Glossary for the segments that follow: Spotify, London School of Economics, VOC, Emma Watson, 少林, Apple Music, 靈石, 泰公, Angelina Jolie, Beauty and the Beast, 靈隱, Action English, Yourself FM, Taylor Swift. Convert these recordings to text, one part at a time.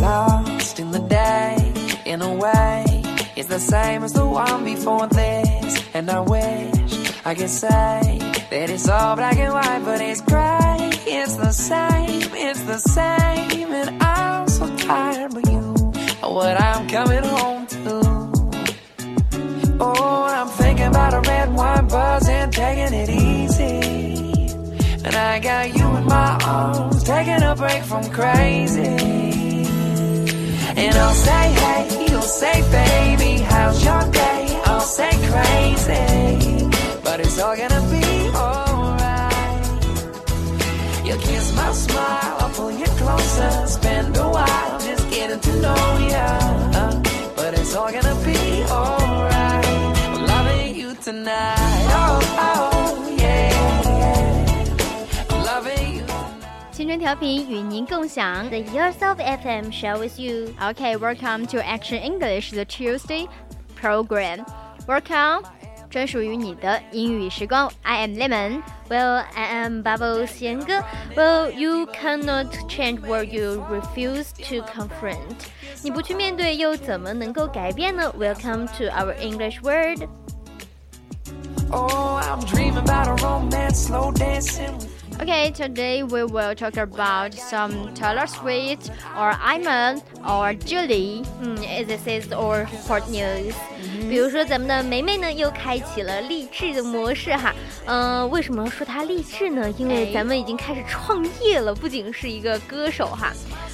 Lost in the day, in a way, it's the same as the one before this. And I wish I could say that it's all black and white, but it's gray. It's the same, and I'm so tired of you. What I'm coming home to. Oh, I'm thinking about a red wine buzz and taking it easy. And I got you in my arms, taking a break from crazy.And I'll say, hey, you'll say, baby, how's your day? I'll say crazy, but it's all gonna be alright. You'll kiss my smile, I'll pull you closer, spend a while just getting to know ya, but it's all gonna be alright. I'm loving you tonight, oh, oh, yeah, I'm loving you.青春调频与您共享 The Yourself FM show with you. Okay, welcome to Action English, the Tuesday program. Welcome, 专属于你的英语时光。I am Lemon. Well, I am Bubbles 贤哥。Well, you cannot change what you refuse to confront. 你不去面对又怎么能够改变呢？ Welcome to our English world. Oh, I'm dreaming about a romance, slow dancing.Okay, today we will talk about some Taylor Swift or Emma or Julie. This is all hot news. 比如说咱们的梅梅呢又开启了励志的模式哈。为什么说她励志呢？因为咱们已经开始创业了，不仅是一个歌手哈。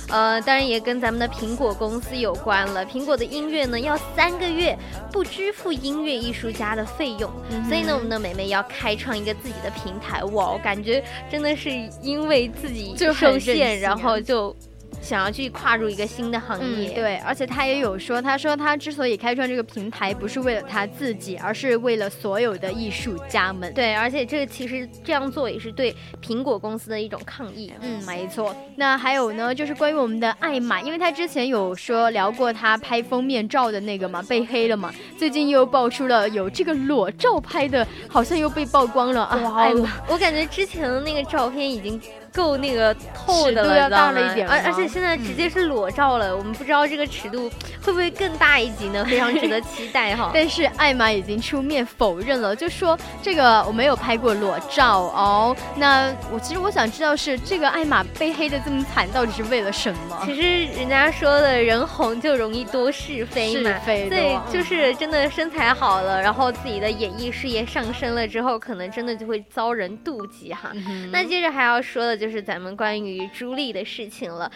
当然也跟咱们的苹果公司有关了。苹果的音乐呢要3个月不支付音乐艺术家的费用，所以呢我们的梅梅要开创一个自己的平台。哇，我感觉真的是因为自己受限，然后就想要去跨入一个新的行业。对，而且他也有说，他说他之所以开创这个平台，不是为了他自己，而是为了所有的艺术家们。对，而且这个其实这样做也是对苹果公司的一种抗议。没错。那还有呢，就是关于我们的艾玛，因为他之前有说聊过他拍封面照的那个嘛，被黑了嘛，最近又爆出了有这个裸照拍的，好像又被曝光了啊。哇，艾玛，我感觉之前的那个照片已经。够那个透的了，尺度要大了一点，而且现在直接是裸照了，我们不知道这个尺度会不会更大一级呢？非常值得期待哈。但是艾玛已经出面否认了，就说这个我没有拍过裸照哦。那其实我想知道是这个艾玛被黑的这么惨，到底是为了什么？其实人家说的人红就容易多是非嘛，是非多。对，就是真的身材好了，然后自己的演艺事业上升了之后，可能真的就会遭人妒忌哈。那接着还要说的。就是咱们关于朱莉的事情了。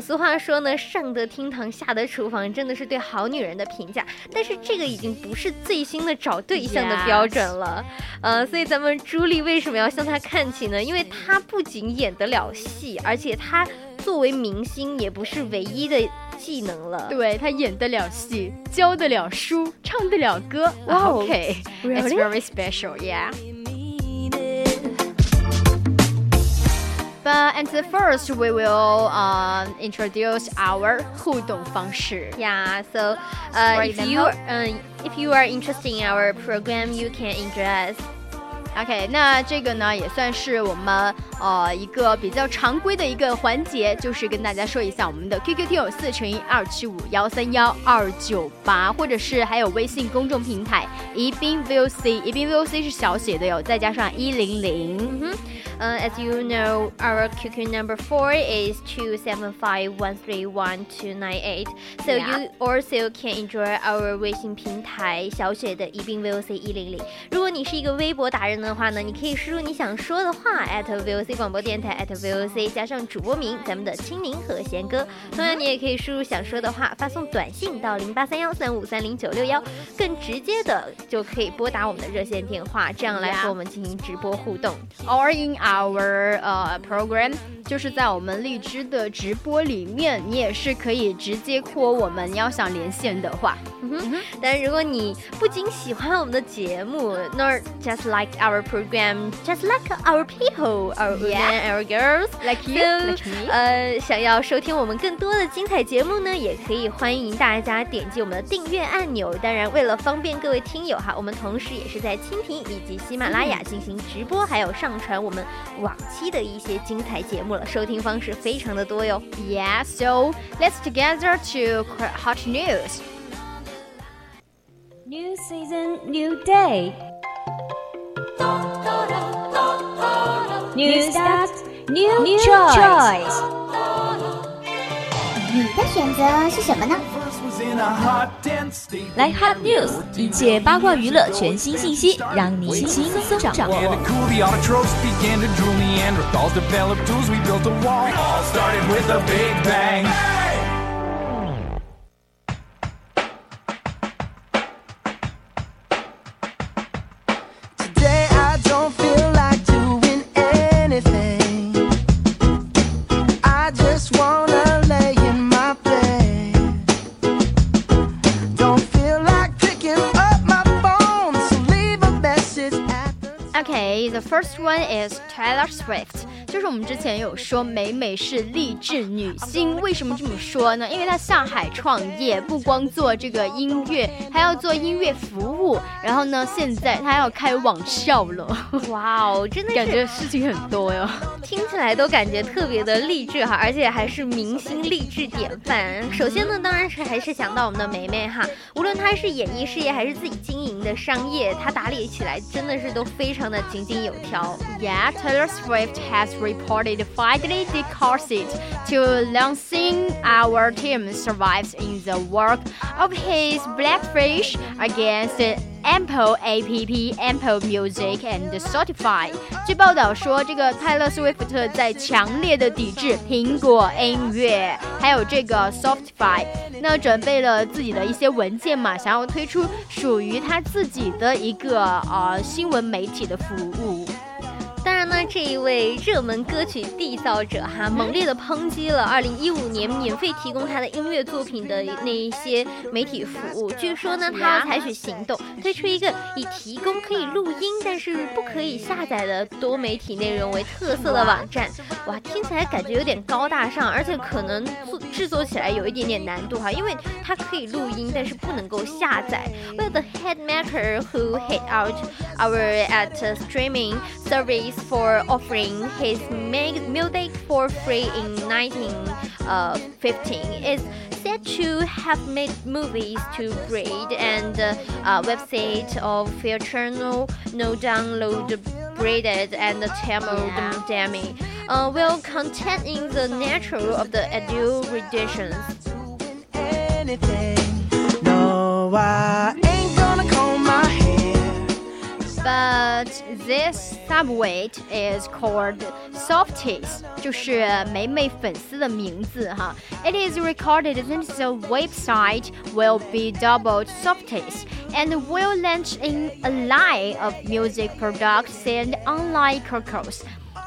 俗话说呢，上得厅堂下得厨房，真的是对好女人的评价，但是这个已经不是最新的找对象的标准了。所以咱们朱莉为什么要向她看齐呢？因为她不仅演得了戏，而且她作为明星也不是唯一的技能了。对，她演得了戏，教得了书，唱得了歌。Wow, okay, it's very special, yeah.But at the first, we will introduce our 互动方式. Yeah, so if you are interested in our program, you can enjoy us. OK, 那这个呢也算是我们一个比较常规的一个环节，就是跟大家说一下我们的 QQ 听友4乘以275131298，或者是还有微信公众平台宜宾 VOC， 宜宾 VOC 是小写的哟，再加上100。As you know, our QQ number 4 is 27513129.8. So you also can enjoy our 微信平台小雪的宜宾 VOC100。如果你是一个微博达人的话呢，你可以输入你想说的话 @VOC 广播电台 @VOC 加上主播名咱们的清明和弦歌。同样你也可以输入想说的话，发送短信到0831353091，更直接的就可以拨打我们的热线电话，这样来和我们进行直播互动。Or in our program， 就是在我们荔枝的直播里面，你也是可以直接call我们，你要想连线的话。但如果你不仅喜欢我们的节目 ，nor just like our program, just like our people, our women, our girls, like you, like me. 想要收听我们更多的精彩节目呢，也可以欢迎大家点击我们的订阅按钮。当然，为了方便各位听友哈，我们同时也是在蜻蜓以及喜马拉雅进行直播，还有上传我们往期的一些精彩节目了。收听方式非常的多哟。Yeah, so let's together to hot news.New season, new day. New start, new choice. 你的选择是什么呢？来 Hot News， 一切八卦娱乐全新信息，让你轻松掌握。The first one is Taylor Swift.就是我们之前有说美美是励志女星，为什么这么说呢？因为她下海创业，不光做这个音乐，还要做音乐服务，然后呢现在她要开网校了。哇哦，真的是感觉事情很多哟，听起来都感觉特别的励志哈，而且还是明星励志典范。首先呢，当然是还是想到我们的美美哈，无论她是演艺事业还是自己经营的商业，她打理起来真的是都非常的井井有条。Yeah, Taylor Swift has reported finally decorated to launching our team survives in the work of his Blackfish against Apple App, Apple Music and Spotify. 据报道说，这个泰勒·斯威夫特在强烈的抵制苹果音乐，还有这个 Spotify， 那准备了自己的一些文件嘛，想要推出属于他自己的一个新闻媒体的服务。当然呢，这一位热门歌曲缔造者哈，猛烈的抨击了2015年免费提供他的音乐作品的那一些媒体服务。据说呢，他要采取行动，推出一个以提供可以录音，但是不可以下载的多媒体内容为特色的网站。哇，听起来感觉有点高大上，而且可能制作起来有一点点难度哈，因为它可以录音，但是不能够下载。Well, the headmaker who head out our at streaming service.For offering his music for free in 1915 is said to have made movies to read and website of fictional no download breeded and Tamil Demi will content in the nature of the adulterations. No, I ain't gonna call my hand. But this subweight is called Softies， 就是美美粉丝的名字哈。It is recorded that the website will be doubled Softies and will launch in a line of music products and online courses。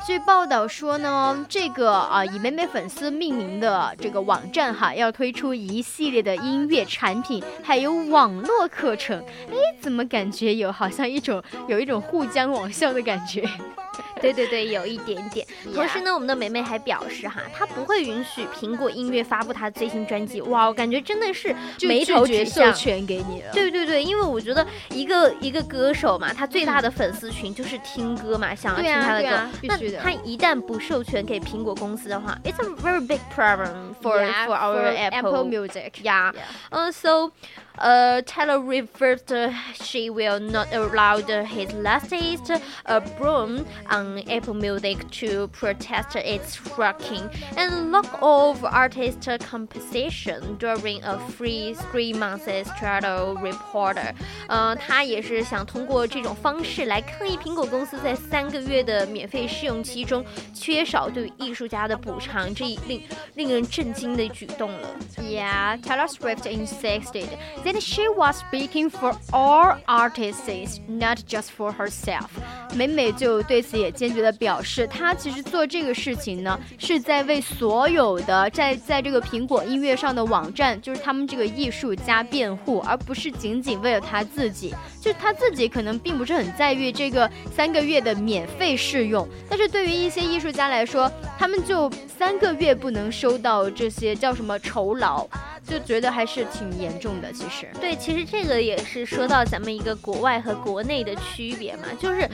据报道说呢，这个以美美粉丝命名的这个网站哈，要推出一系列的音乐产品，还有网络课程。哎，怎么感觉好像有一种互相网校的感觉？对对对，有一点点。同时呢，我们的美美还表示哈，她不会允许苹果音乐发布她最新专辑。哇，我感觉真的是没头指向，就拒绝授权给你了。对对对，因为我觉得一个歌手嘛，他最大的粉丝群就是听歌嘛，想要听他的歌。那他一旦不授权给苹果公司的话 ，it's a very big problem for our Apple Music. Yeah. So Taylor reversed she will not allow his latest album on Apple Music to protest its tracking and lack of artist compensation during a free 3-month trial report. 他也是想通过这种方式来抗议苹果公司在3个月的免费试用期中缺少对艺术家的补偿这一令人震惊的举动了。Yeah, Taylor Swift insisted that she was speaking for all artists, not just for herself. 美美就对此也坚决地表示，她其实做这个事情呢，是在为所有的在这个苹果音乐上的网站，就是他们这个艺术家辩护，而不是仅仅为了她自己。就她自己可能并不是很在意这个3个月的免费试用，但是对于一些艺术家来说，他们就3个月不能收到这些叫什么酬劳，就觉得还是挺严重的。其实对，其实这个也是说到咱们一个国外和国内的区别嘛，就是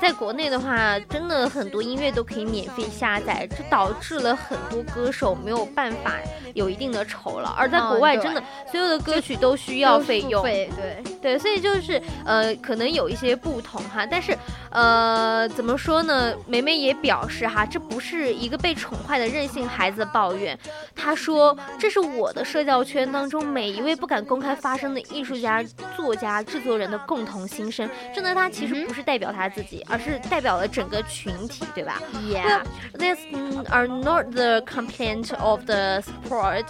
在国内的话，真的很多音乐都可以免费下载，就导致了很多歌手没有办法有一定的酬劳，而在国外真的所有的歌曲都需要费用，对，所以就是可能有一些不同哈，但是怎么说呢？梅梅也表示哈，这不是一个被宠坏的任性孩子的抱怨，她说这是我的社交圈当中每一位不敢公开发声的艺术家、作家、制作人的共同心声。真的，他其实不是代表他自己，而是代表了整个群体，对吧？ Yeah, these are not the complaint of the support,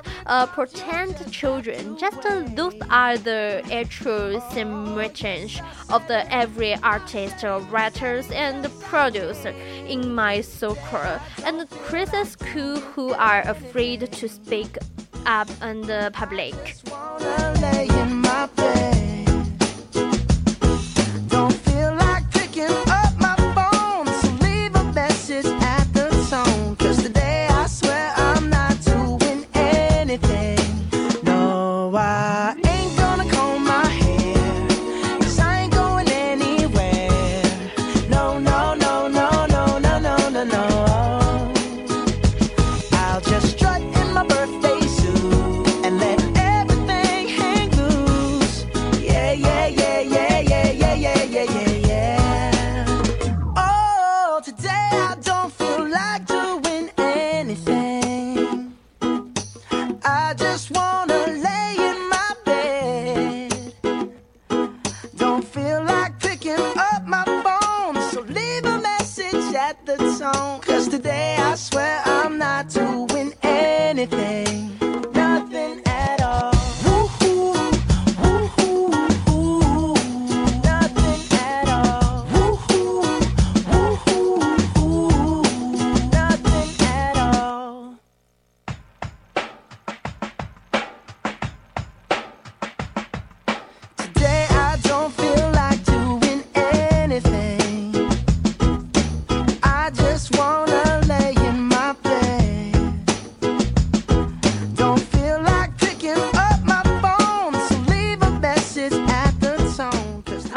pretend children. Just those are the actual submissions of the every artist, writers, and producer in my circle, and Chris's school who are afraid to speak up and the public.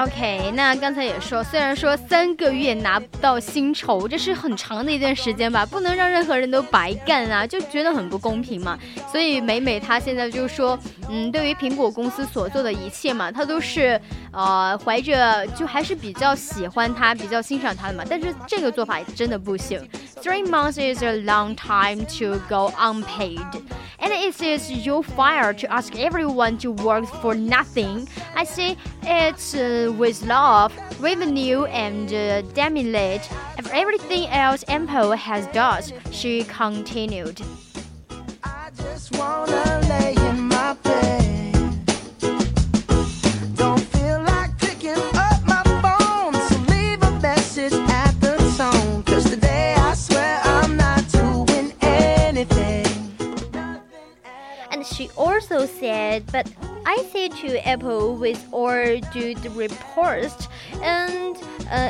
OK, 那刚才也说，虽然说3个月拿不到薪酬，这是很长的一段时间吧，不能让任何人都白干啊，就觉得很不公平嘛。所以美美她现在就说，对于苹果公司所做的一切嘛，她都是怀着就还是比较喜欢她、比较欣赏她的嘛，但是这个做法真的不行。3 months is a long time to go unpaid, and it is your fire to ask everyone to work for nothing. I say it's with love, revenue, and demilage of everything else Apple has done. She continued. I just wanna lay in my bed.She also said, but I say to Apple with all due reports, and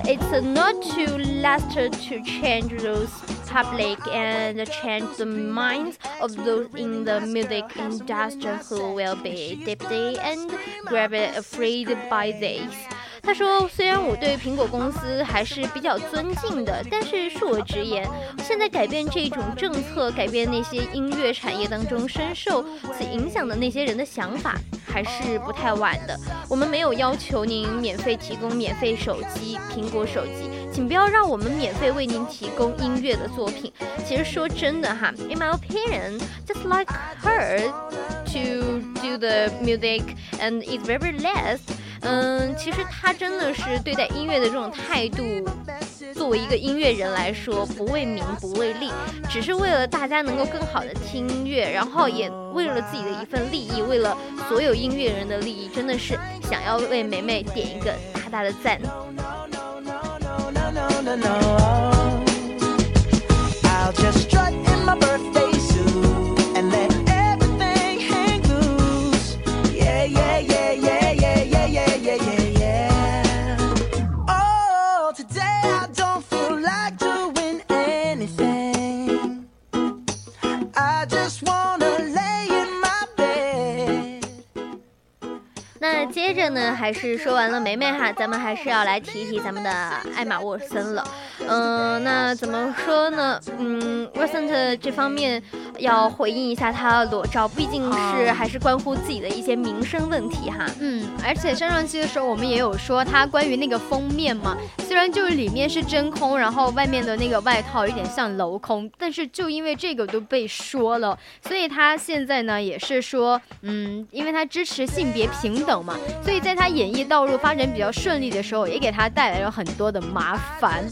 it's not too late to change those public and change the minds of those in the music industry who will be deeply and gravely afraid by this.他说，虽然我对苹果公司还是比较尊敬的，但是恕我直言，现在改变这种政策，改变那些音乐产业当中深受此影响的那些人的想法，还是不太晚的。我们没有要求您免费提供免费手机，苹果手机，请不要让我们免费为您提供音乐的作品。其实说真的哈 ，In my opinion, just like her to do the music and it's very less。其实她真的是对待音乐的这种态度。作为一个音乐人来说，不为名不为利，只是为了大家能够更好的听音乐，然后也为了自己的一份利益，为了所有音乐人的利益，真的是想要为梅梅点一个大大的赞。接着呢，还是说完了梅梅哈，咱们还是要来提一提咱们的艾玛沃森了。那怎么说呢？沃森特这方面要回应一下她的裸照，毕竟是还是关乎自己的一些民生问题哈。而且升上去的时候，我们也有说她关于那个封面嘛，虽然就是里面是真空，然后外面的那个外套有点像镂空，但是就因为这个都被说了，所以她现在呢也是说，因为她支持性别平等嘛。所以在他演艺道路发展比较顺利的时候，也给他带来了很多的麻烦。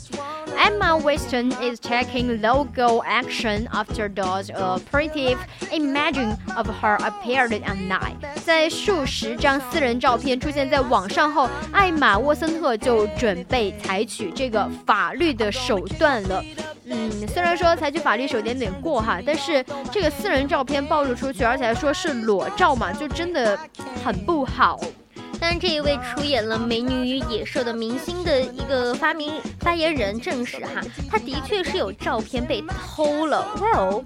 Emma Watson is taking legal action after those operative imaging of her appeared online。在数十张私人照片出现在网上后，艾玛沃森特就准备采取这个法律的手段了。虽然说采取法律手段有点过哈，但是这个私人照片暴露出去，而且还说是裸照嘛，就真的很不好。但这一位出演了《美女与野兽》的明星的一个发言人证实哈，他的确是有照片被偷了。Well,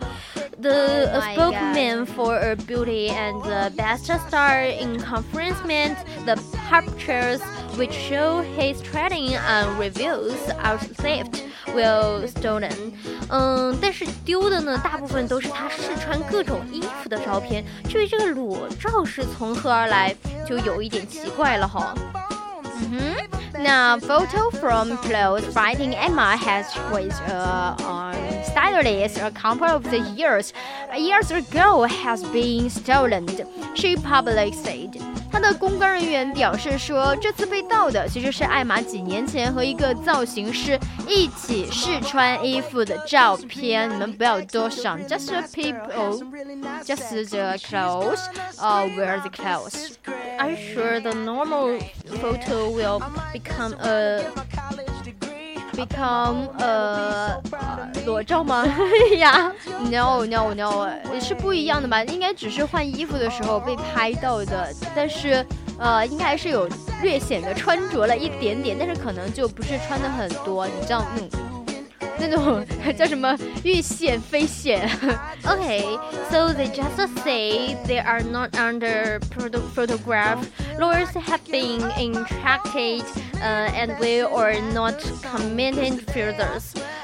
the spokesman for a beauty and the best star in conference meant the pictures which show his trading and reviews are saved.Well stolen， 但是丢的呢，大部分都是他试穿各种衣服的照片。至于这个裸照是从何而来，就有一点奇怪了哈。Now, photo from clothes fighting Emma has with on stylist a couple of the years ago has been stolen. She publicly said.他的公关人员表示说，这次被盗的其实是艾玛几年前和一个造型师一起试穿衣服的照片。你们不要多想 ，just the people, just the clothes, wear the clothes. I'm sure the normal photo will become a 裸照吗呀No 是不一样的吧，应该只是换衣服的时候被拍到的，但是应该还是有略显的穿着了一点点，但是可能就不是穿的很多，你知道那种叫什么欲显非显。Okay, so they just say they are not under photograph. Lawyers have been instructed and they are not commenting further.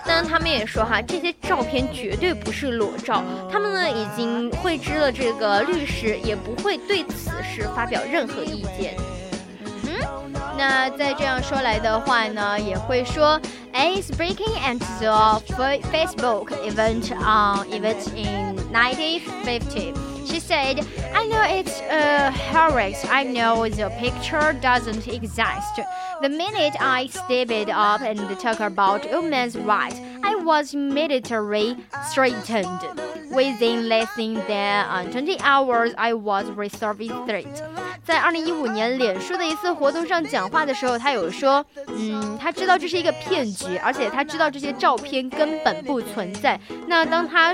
但他们也说哈，这些照片绝对不是裸照，他们呢已经会知了这个律师，也不会对此事发表任何意见。那再这样说来的话呢，也会说。Speaking at the Facebook event in 1950, she said, I know it's a hoax. I know the picture doesn't exist. The minute I stepped up and talked about women's rights, I was militarily threatened. Within less than 20 hours, I was reserved threat.在2015年脸书的一次活动上讲话的时候，他有说，他知道这是一个骗局，而且他知道这些照片根本不存在。那当他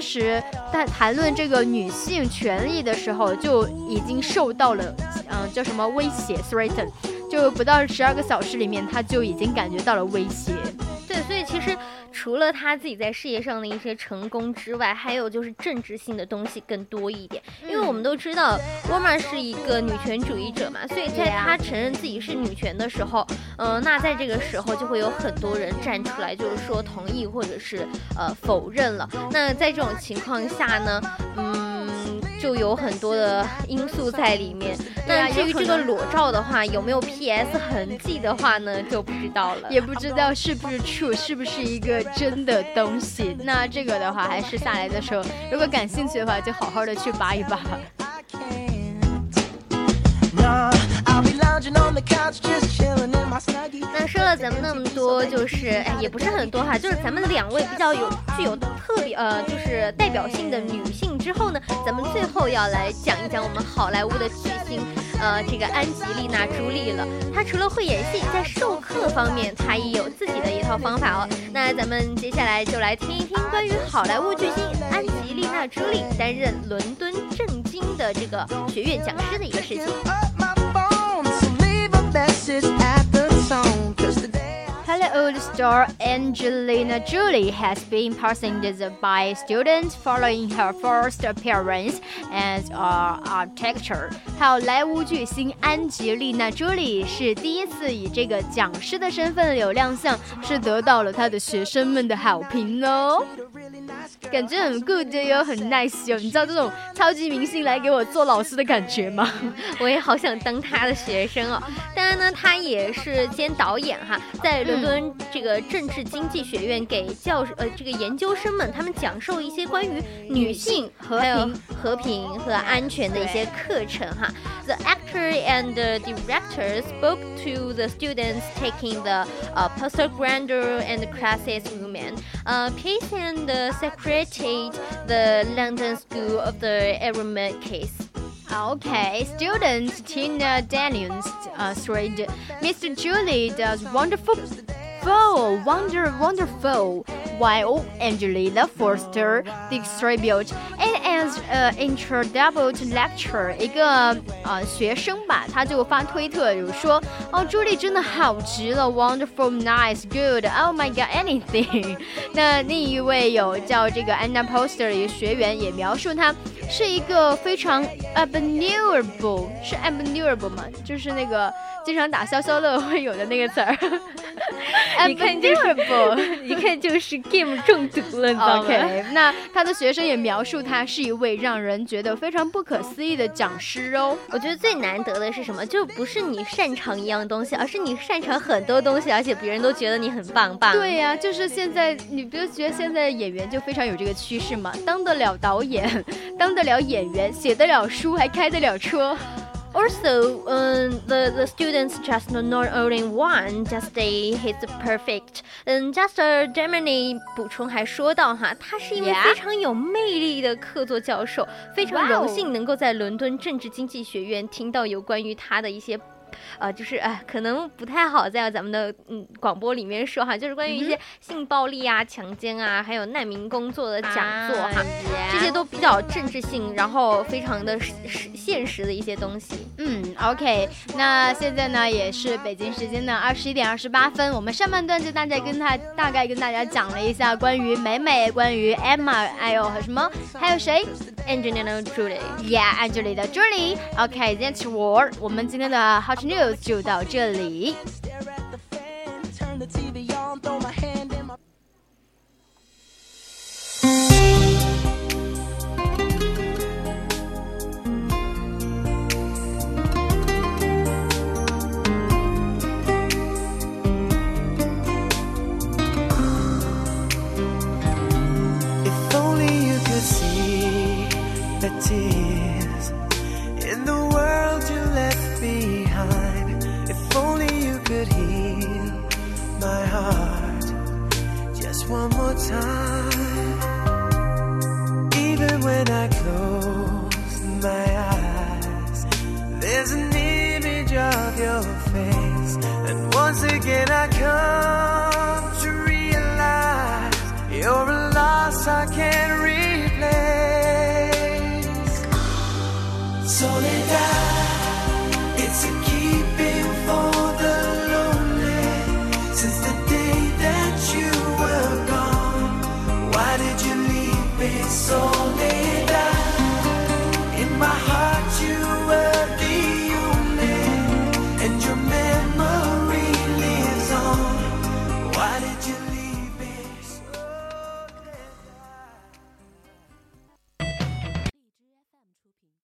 谈论这个女性权利的时候，就已经受到了，叫什么威胁 threaten， 就不到12个小时里面，他就已经感觉到了威胁。对，所以其实。除了他自己在事业上的一些成功之外，还有就是政治性的东西更多一点，因为我们都知道沃玛是一个女权主义者嘛，所以在他承认自己是女权的时候，那在这个时候就会有很多人站出来，就是说同意或者是否认了。那在这种情况下呢，就有很多的因素在里面。那至于这个裸照的话，有没有 PS 痕迹的话呢，就不知道了，也不知道是不是 true， 是不是一个真的东西。那这个的话，还是下来的时候，如果感兴趣的话，就好好的去扒一扒。那说了咱们那么多，就是也不是很多哈，就是咱们两位比较具有特别就是代表性的女性之后呢，咱们最后要来讲一讲我们好莱坞的巨星这个安吉丽娜朱莉了。她除了会演戏，在授课方面她也有自己的一套方法哦。那咱们接下来就来听一听关于好莱坞巨星安吉丽娜朱莉担任伦敦政经的这个学院讲师的一个事情。Hollywood star Angelina Jolie has been persecuted by students following her first appearance as an architect. 好莱坞巨星安吉丽娜·朱莉是第一次以这个讲师的身份有亮相，是得到了她的学生们的好评哦。感觉很 good 哟，很 nice 哟，你知道这种超级明星来给我做老师的感觉吗？我也好想当他的学生哦。当然呢，他也是兼导演哈，在伦敦这个政治经济学院给这个研究生们他们讲授一些关于女性和平和安全的一些课程哈。The actor and the director spoke to the students taking the postgraduate and classes women peace and secretariat the London School of the Economics.Okay, student Tina Daniels said, Mr. Julie does wonderful, while Angelina Foster distributes it as an introductory lecture. 一个学生吧，他就发推特就说，哦，朱莉真的好极了 ，wonderful, nice, good, oh my god, anything. 那另一位有叫这个 Anna Poster 的一个学员也描述他。是一个非常 abnormal， 是 abnormal 吗？就是那个经常打消消乐会有的那个词儿。abnormal， 一看就是 game 中毒了，你知道吗？ Okay， 那他的学生也描述他是一位让人觉得非常不可思议的讲师哦。我觉得最难得的是什么？就不是你擅长一样东西，而是你擅长很多东西，而且别人都觉得你很棒。对呀，就是现在你不觉得现在演员就非常有这个趋势吗？当得了导演，当得了演员，写得了书，还开得了车。Also, the students just not only one, just they hit the perfect. Just Germany 补充还说到哈，他是一位非常有魅力的客座教授，非常荣幸能够在伦敦政治经济学院听到有关于他的一些。就是可能不太好在咱们的广播里面说哈，就是关于一些性暴力啊、强奸啊，还有难民工作的讲座哈，这些都比较政治性，然后非常的现实的一些东西。OK， 那现在呢也是北京时间的21:28，我们上半段就大概跟大家讲了一下关于美美、关于 Emma， 还有谁 ？Angelina Jolie。Yeah，Angelina Jolie。OK，that's all。我们今天的Hot News 就到这里。If only you could see the tears in the world you left behind.If only you could heal my heart just one more time. Even when I close my eyes, there's an image of your face. And once again I come to realize you're a loss I can't replace. Soledad, it's a keeping for the lonely. Since the day that you were gone, why did you leave me so late? In my heart